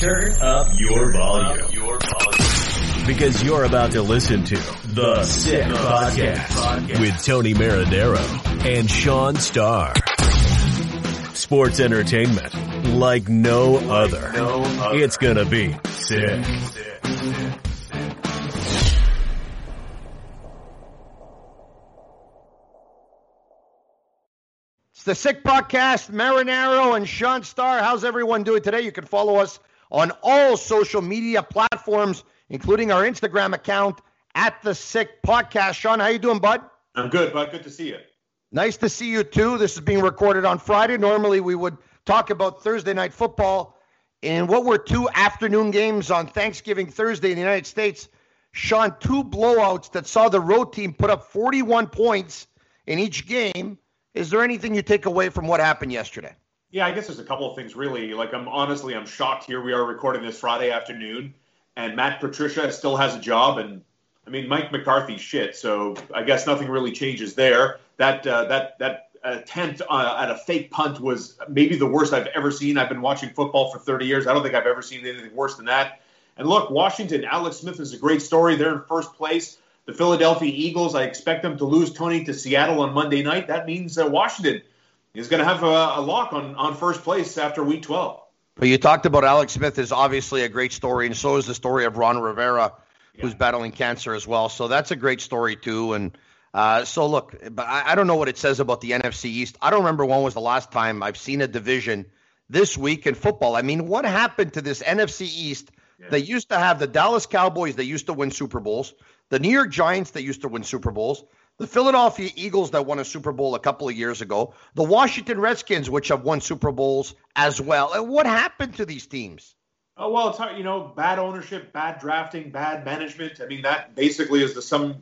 Turn up your volume. Because you're about to listen to The Sick Podcast with Tony Marinaro and Sean Starr. Sports entertainment like no other. It's going to be sick. It's The Sick Podcast, Marinaro and Sean Starr. How's everyone doing today? You can follow us on all social media platforms, including our Instagram account, at The Sick Podcast. Sean, how you doing, bud? I'm good, bud. Good to see you. Nice to see you, too. This is being recorded on Friday. Normally, we would talk about Thursday night football. And what were two afternoon games on Thanksgiving Thursday in the United States, Sean, two blowouts that saw the road team put up 41 points in each game. Is there anything you take away from what happened yesterday? Yeah, I guess there's a couple of things, really. Like, I'm shocked. Here we are recording this Friday afternoon, and Matt Patricia still has a job, and, I mean, Mike McCarthy's shit, so I guess nothing really changes there. That attempt at a fake punt was maybe the worst I've ever seen. I've been watching football for 30 years. I don't think I've ever seen anything worse than that. And, look, Washington, Alex Smith is a great story. They're in first place. The Philadelphia Eagles, I expect them to lose, Tony, to Seattle on Monday night. That means that Washington is going to have a lock on first place after Week 12. But you talked about Alex Smith is obviously a great story, and so is the story of Ron Rivera, who's battling cancer as well. So that's a great story, too. And so, look, but I don't know what it says about the NFC East. I don't remember when was the last time I've seen a division this week in football. I mean, what happened to this NFC East? Yeah. They used to have the Dallas Cowboys. They used to win Super Bowls. The New York Giants that used to win Super Bowls, the Philadelphia Eagles that won a Super Bowl a couple of years ago, the Washington Redskins, which have won Super Bowls as well. And what happened to these teams? Oh, well, it's hard, bad ownership, bad drafting, bad management. I mean, that basically is the sum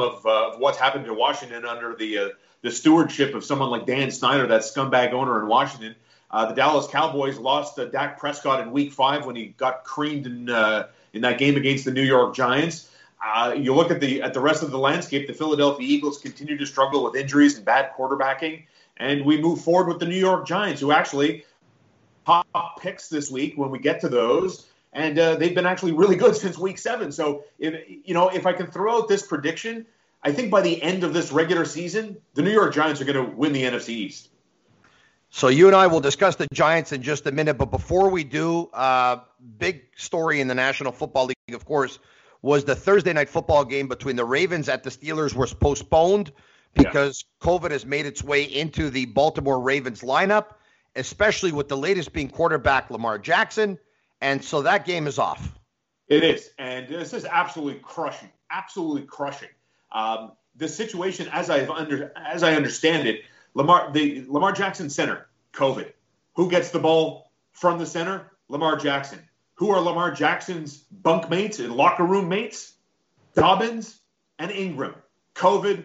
of what's happened to Washington under the stewardship of someone like Dan Snyder, that scumbag owner in Washington. The Dallas Cowboys lost Dak Prescott in Week 5 when he got creamed in that game against the New York Giants. You look at the rest of the landscape, the Philadelphia Eagles continue to struggle with injuries and bad quarterbacking. And we move forward with the New York Giants, who actually top picks this week when we get to those. And they've been actually really good since Week 7. So, if I can throw out this prediction, I think by the end of this regular season, the New York Giants are going to win the NFC East. So you and I will discuss the Giants in just a minute. But before we do, big story in the National Football League, of course, was the Thursday night football game between the Ravens at the Steelers was postponed because COVID has made its way into the Baltimore Ravens lineup, especially with the latest being quarterback Lamar Jackson. And so that game is off. It is. And this is absolutely crushing, absolutely crushing. The situation, as I understand it, Lamar Jackson center, COVID. Who gets the ball from the center? Lamar Jackson. Who are Lamar Jackson's bunk mates and locker room mates? Dobbins and Ingram. COVID.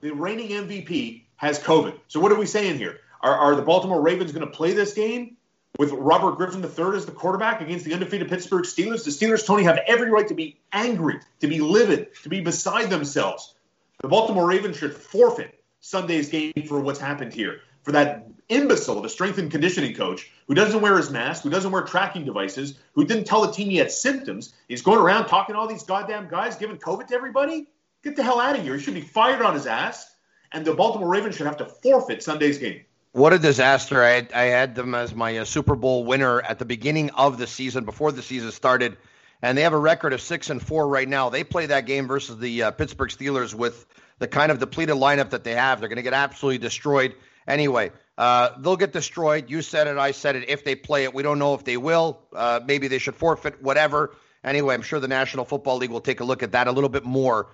The reigning MVP has COVID. So what are we saying here? Are the Baltimore Ravens going to play this game with Robert Griffin III as the quarterback against the undefeated Pittsburgh Steelers? The Steelers, Tony, have every right to be angry, to be livid, to be beside themselves. The Baltimore Ravens should forfeit Sunday's game for what's happened here. For that imbecile, the strength and conditioning coach, who doesn't wear his mask, who doesn't wear tracking devices, who didn't tell the team he had symptoms, he's going around talking to all these goddamn guys, giving COVID to everybody? Get the hell out of here. He should be fired on his ass, and the Baltimore Ravens should have to forfeit Sunday's game. What a disaster. I had them as my Super Bowl winner at the beginning of the season, before the season started, and they have a record of 6-4 right now. They play that game versus the Pittsburgh Steelers with the kind of depleted lineup that they have. They're going to get absolutely destroyed. Anyway, they'll get destroyed. You said it. I said it. If they play it, we don't know if they will. Maybe they should forfeit, whatever. Anyway, I'm sure the National Football League will take a look at that a little bit more.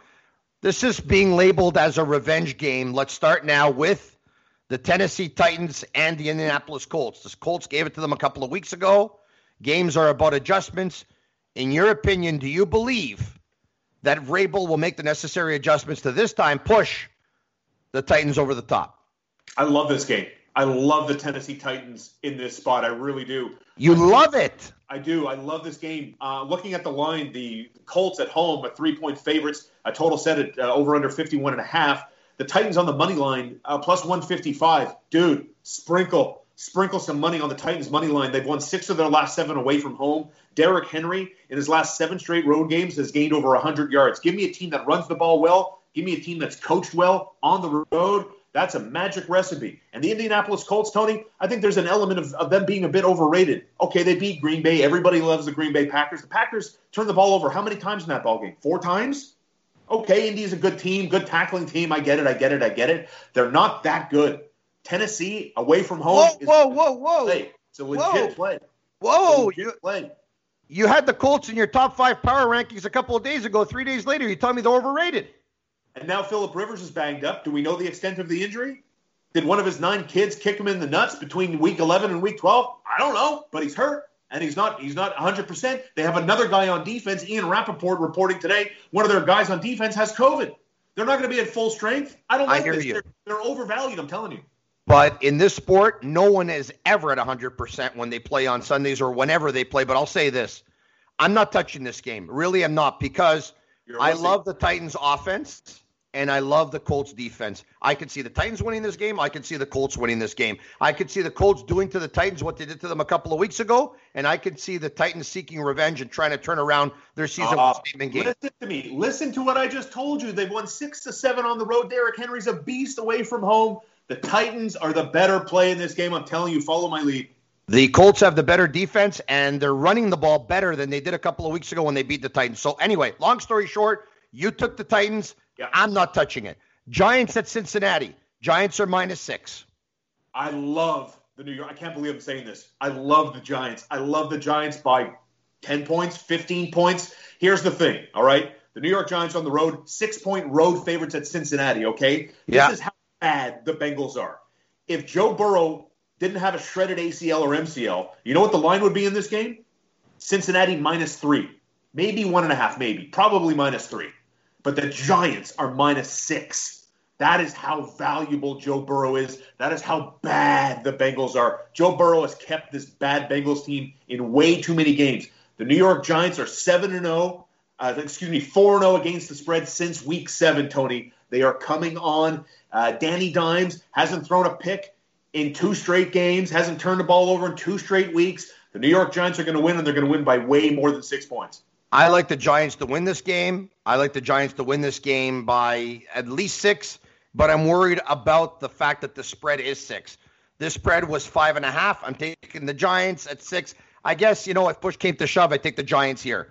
This is being labeled as a revenge game. Let's start now with the Tennessee Titans and the Indianapolis Colts. The Colts gave it to them a couple of weeks ago. Games are about adjustments. In your opinion, do you believe that Vrabel will make the necessary adjustments to this time push the Titans over the top? I love this game. I love the Tennessee Titans in this spot. I really do. You love it. I do. I love this game. Looking at the line, the Colts at home are 3-point favorites, a total set at over under 51.5. The Titans on the money line, plus 155. Dude, sprinkle. Sprinkle some money on the Titans' money line. They've won 6 of their last 7 away from home. Derrick Henry, in his last 7 straight road games, has gained over 100 yards. Give me a team that runs the ball well. Give me a team that's coached well on the road. That's a magic recipe. And the Indianapolis Colts, Tony, I think there's an element of them being a bit overrated. Okay, they beat Green Bay. Everybody loves the Green Bay Packers. The Packers turned the ball over how many times in that ballgame? 4 times? Okay, Indy's a good team, good tackling team. I get it. They're not that good. Tennessee, away from home. Whoa. It's a legit play. You had the Colts in your top 5 power rankings a couple of days ago. 3 days later, you tell me they're overrated. And now Philip Rivers is banged up. Do we know the extent of the injury? Did one of his 9 kids kick him in the nuts between week 11 and week 12? I don't know, but he's hurt, and he's not 100%. They have another guy on defense, Ian Rappaport, reporting today. One of their guys on defense has COVID. They're not going to be at full strength. I hear you. They're overvalued, I'm telling you. But in this sport, no one is ever at 100% when they play on Sundays or whenever they play. But I'll say this. I'm not touching this game. Really, I'm not, because I love the Titans' offense. And I love the Colts defense. I could see the Titans winning this game. I could see the Colts winning this game. I could see the Colts doing to the Titans what they did to them a couple of weeks ago. And I could see the Titans seeking revenge and trying to turn around their season statement game. Listen to me. Listen to what I just told you. They've won 6 to 7 on the road. Derrick Henry's a beast away from home. The Titans are the better play in this game. I'm telling you, follow my lead. The Colts have the better defense, and they're running the ball better than they did a couple of weeks ago when they beat the Titans. So anyway, long story short, you took the Titans. Yeah. I'm not touching it. Giants at Cincinnati. Giants are -6. I love the New York. I can't believe I'm saying this. I love the Giants. I love the Giants by 10 points, 15 points. Here's the thing, all right? The New York Giants on the road, 6-point road favorites at Cincinnati, okay? This is how bad the Bengals are. If Joe Burrow didn't have a shredded ACL or MCL, you know what the line would be in this game? Cincinnati -3. Maybe 1.5, maybe. Probably -3. But the Giants are -6. That is how valuable Joe Burrow is. That is how bad the Bengals are. Joe Burrow has kept this bad Bengals team in way too many games. The New York Giants are 4-0 against the spread since week 7, Tony. They are coming on. Danny Dimes hasn't thrown a pick in 2 straight games, hasn't turned the ball over in 2 straight weeks. The New York Giants are going to win, and they're going to win by way more than 6 points. I like the Giants to win this game. I like the Giants to win this game by at least 6, but I'm worried about the fact that the spread is 6. This spread was 5.5. I'm taking the Giants at 6. I guess, you know, if push came to shove, I take the Giants here.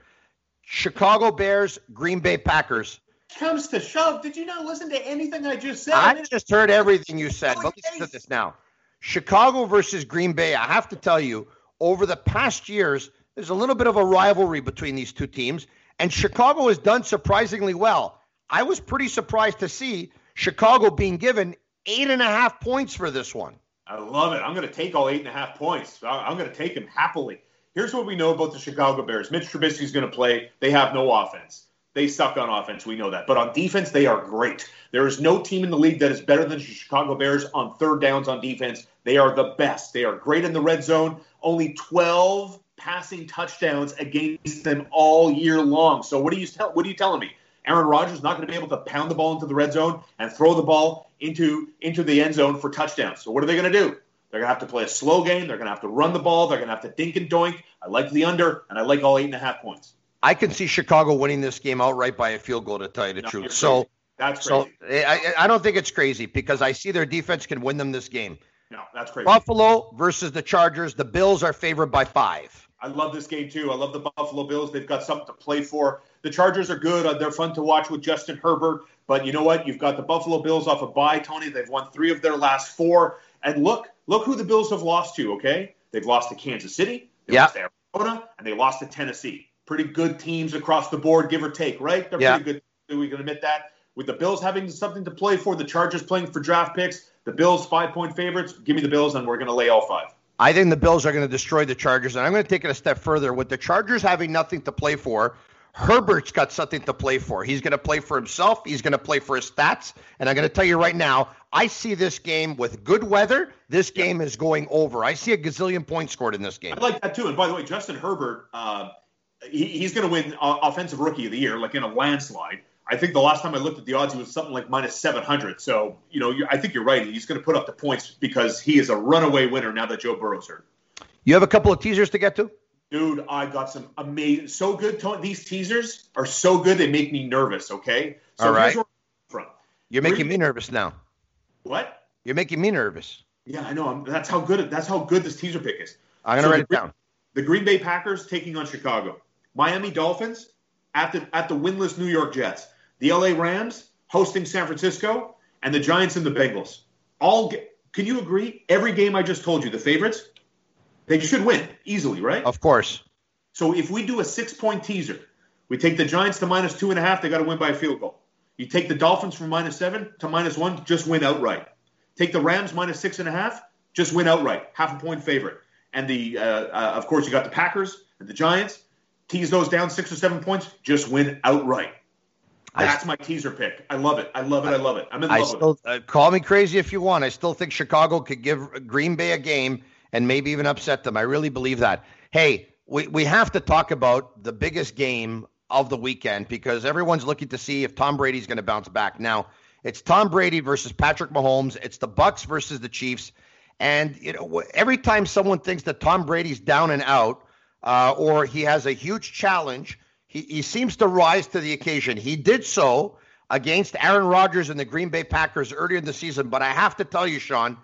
Chicago Bears, Green Bay Packers. Comes to shove. Did you not listen to anything I just said? I just heard everything you said, but listen to this now. Chicago versus Green Bay. I have to tell you, over the past years, there's a little bit of a rivalry between these 2 teams, and Chicago has done surprisingly well. I was pretty surprised to see Chicago being given 8.5 points for this one. I love it. I'm going to take all 8.5 points. I'm going to take them happily. Here's what we know about the Chicago Bears. Mitch Trubisky is going to play. They have no offense. They suck on offense. We know that. But on defense, they are great. There is no team in the league that is better than the Chicago Bears on third downs on defense. They are the best. They are great in the red zone. Only 12 passing touchdowns against them all year long. So what are you telling me? Aaron Rodgers is not going to be able to pound the ball into the red zone and throw the ball into the end zone for touchdowns. So what are they going to do? They're going to have to play a slow game. They're going to have to run the ball. They're going to have to dink and doink. I like the under, and I like all 8.5 points. I can see Chicago winning this game outright by a field goal, to tell you the truth. So that's crazy. So I don't think it's crazy, because I see their defense can win them this game. No, that's crazy. Buffalo versus the Chargers. The Bills are favored by 5. I love this game, too. I love the Buffalo Bills. They've got something to play for. The Chargers are good. They're fun to watch with Justin Herbert. But you know what? You've got the Buffalo Bills off a bye, Tony. They've won 3 of their last 4. And look who the Bills have lost to, okay? They've lost to Kansas City. They lost to Arizona. And they lost to Tennessee. Pretty good teams across the board, give or take, right? They're pretty good. We can admit that. With the Bills having something to play for, the Chargers playing for draft picks, the Bills 5-point favorites, give me the Bills, and we're going to lay all 5. I think the Bills are going to destroy the Chargers, and I'm going to take it a step further. With the Chargers having nothing to play for, Herbert's got something to play for. He's going to play for himself. He's going to play for his stats. And I'm going to tell you right now, I see this game with good weather. This game is going over. I see a gazillion points scored in this game. I like that, too. And by the way, Justin Herbert, he's going to win Offensive Rookie of the Year, like in a landslide. I think the last time I looked at the odds, he was something like minus 700. So, you know, I think you're right. He's going to put up the points because he is a runaway winner now that Joe Burrow's hurt. You have a couple of teasers to get to? Dude, I got some amazing, so good. These teasers are so good, they make me nervous, okay? So all right. You're making me nervous now. What? You're making me nervous. Yeah, I know. That's how good this teaser pick is. I'm going to write it down. The Green Bay Packers taking on Chicago. Miami Dolphins at the winless New York Jets. The LA Rams hosting San Francisco, and the Giants and the Bengals. Can you agree? Every game I just told you, the favorites, they should win easily, right? Of course. So if we do a 6-point teaser, we take the Giants to minus 2.5, they got to win by a field goal. You take the Dolphins from minus 7 to minus 1, just win outright. Take the Rams minus 6.5, just win outright, half a point favorite. And of course, you got the Packers and the Giants. Tease those down 6 or 7 points, just win outright. That's my teaser pick. I love it. I love it. I love it. I'm in love with it. Call me crazy if you want. I still think Chicago could give Green Bay a game and maybe even upset them. I really believe that. Hey, we have to talk about the biggest game of the weekend because everyone's looking to see if Tom Brady's going to bounce back. Now, it's Tom Brady versus Patrick Mahomes. It's the Bucs versus the Chiefs. And you know, every time someone thinks that Tom Brady's down and out or he has a huge challenge, he seems to rise to the occasion. He did so against Aaron Rodgers and the Green Bay Packers earlier in the season. But I have to tell you, Sean,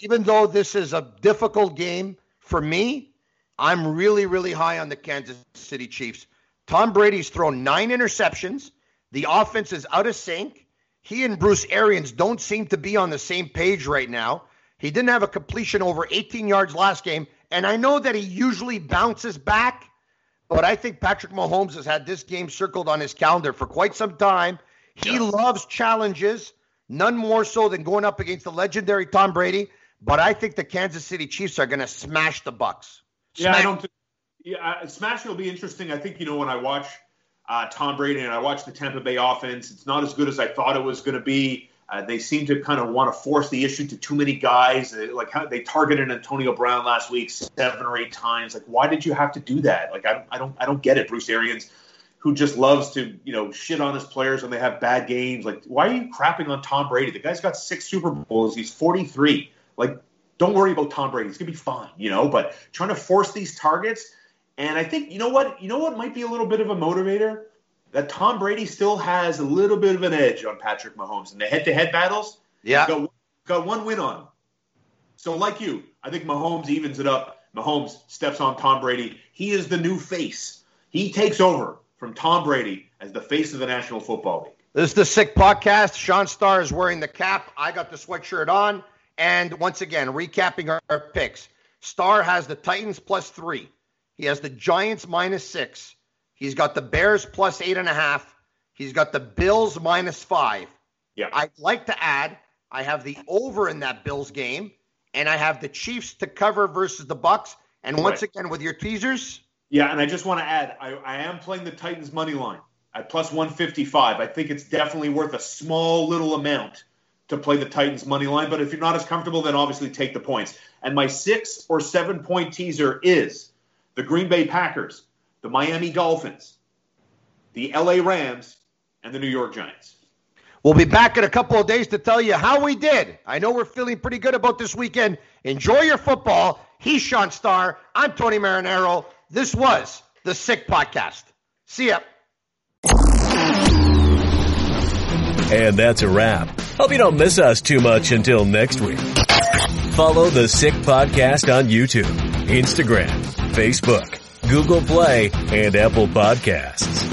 even though this is a difficult game for me, I'm really, really high on the Kansas City Chiefs. Tom Brady's thrown 9 interceptions. The offense is out of sync. He and Bruce Arians don't seem to be on the same page right now. He didn't have a completion over 18 yards last game. And I know that he usually bounces back, but I think Patrick Mahomes has had this game circled on his calendar for quite some time. He loves challenges, none more so than going up against the legendary Tom Brady. But I think the Kansas City Chiefs are going to smash the Bucs. Yeah, smashing will be interesting. I think, you know, when I watch Tom Brady and I watch the Tampa Bay offense, it's not as good as I thought it was going to be. They seem to kind of want to force the issue to too many guys. Like how they targeted Antonio Brown last week 7 or 8 times. Like, why did you have to do that? Like, I don't get it. Bruce Arians, who just loves to, you know, shit on his players when they have bad games. Like, why are you crapping on Tom Brady? The guy's got 6 Super Bowls. He's 43. Like, don't worry about Tom Brady. He's gonna be fine, you know. But trying to force these targets, and I think you know what might be a little bit of a motivator. That Tom Brady still has a little bit of an edge on Patrick Mahomes. And the head-to-head battles, yeah, he's got one win on him. So like you, I think Mahomes evens it up. Mahomes steps on Tom Brady. He is the new face. He takes over from Tom Brady as the face of the National Football League. This is the Sick Podcast. Sean Starr is wearing the cap. I got the sweatshirt on. And once again, recapping our picks. Starr has the Titans plus 3. He has the Giants minus 6. He's got the Bears plus 8.5. He's got the Bills minus 5. Yeah. I'd like to add, I have the over in that Bills game, and I have the Chiefs to cover versus the Bucs. And once again, with your teasers. Yeah, and I just want to add, I am playing the Titans money line at plus 155. I think it's definitely worth a small little amount to play the Titans money line. But if you're not as comfortable, then obviously take the points. And my 6 or 7 point teaser is the Green Bay Packers, the Miami Dolphins, the LA Rams, and the New York Giants. We'll be back in a couple of days to tell you how we did. I know we're feeling pretty good about this weekend. Enjoy your football. He's Sean Starr. I'm Tony Marinaro. This was The Sick Podcast. See ya. And that's a wrap. Hope you don't miss us too much until next week. Follow The Sick Podcast on YouTube, Instagram, Facebook, Google Play, and Apple Podcasts.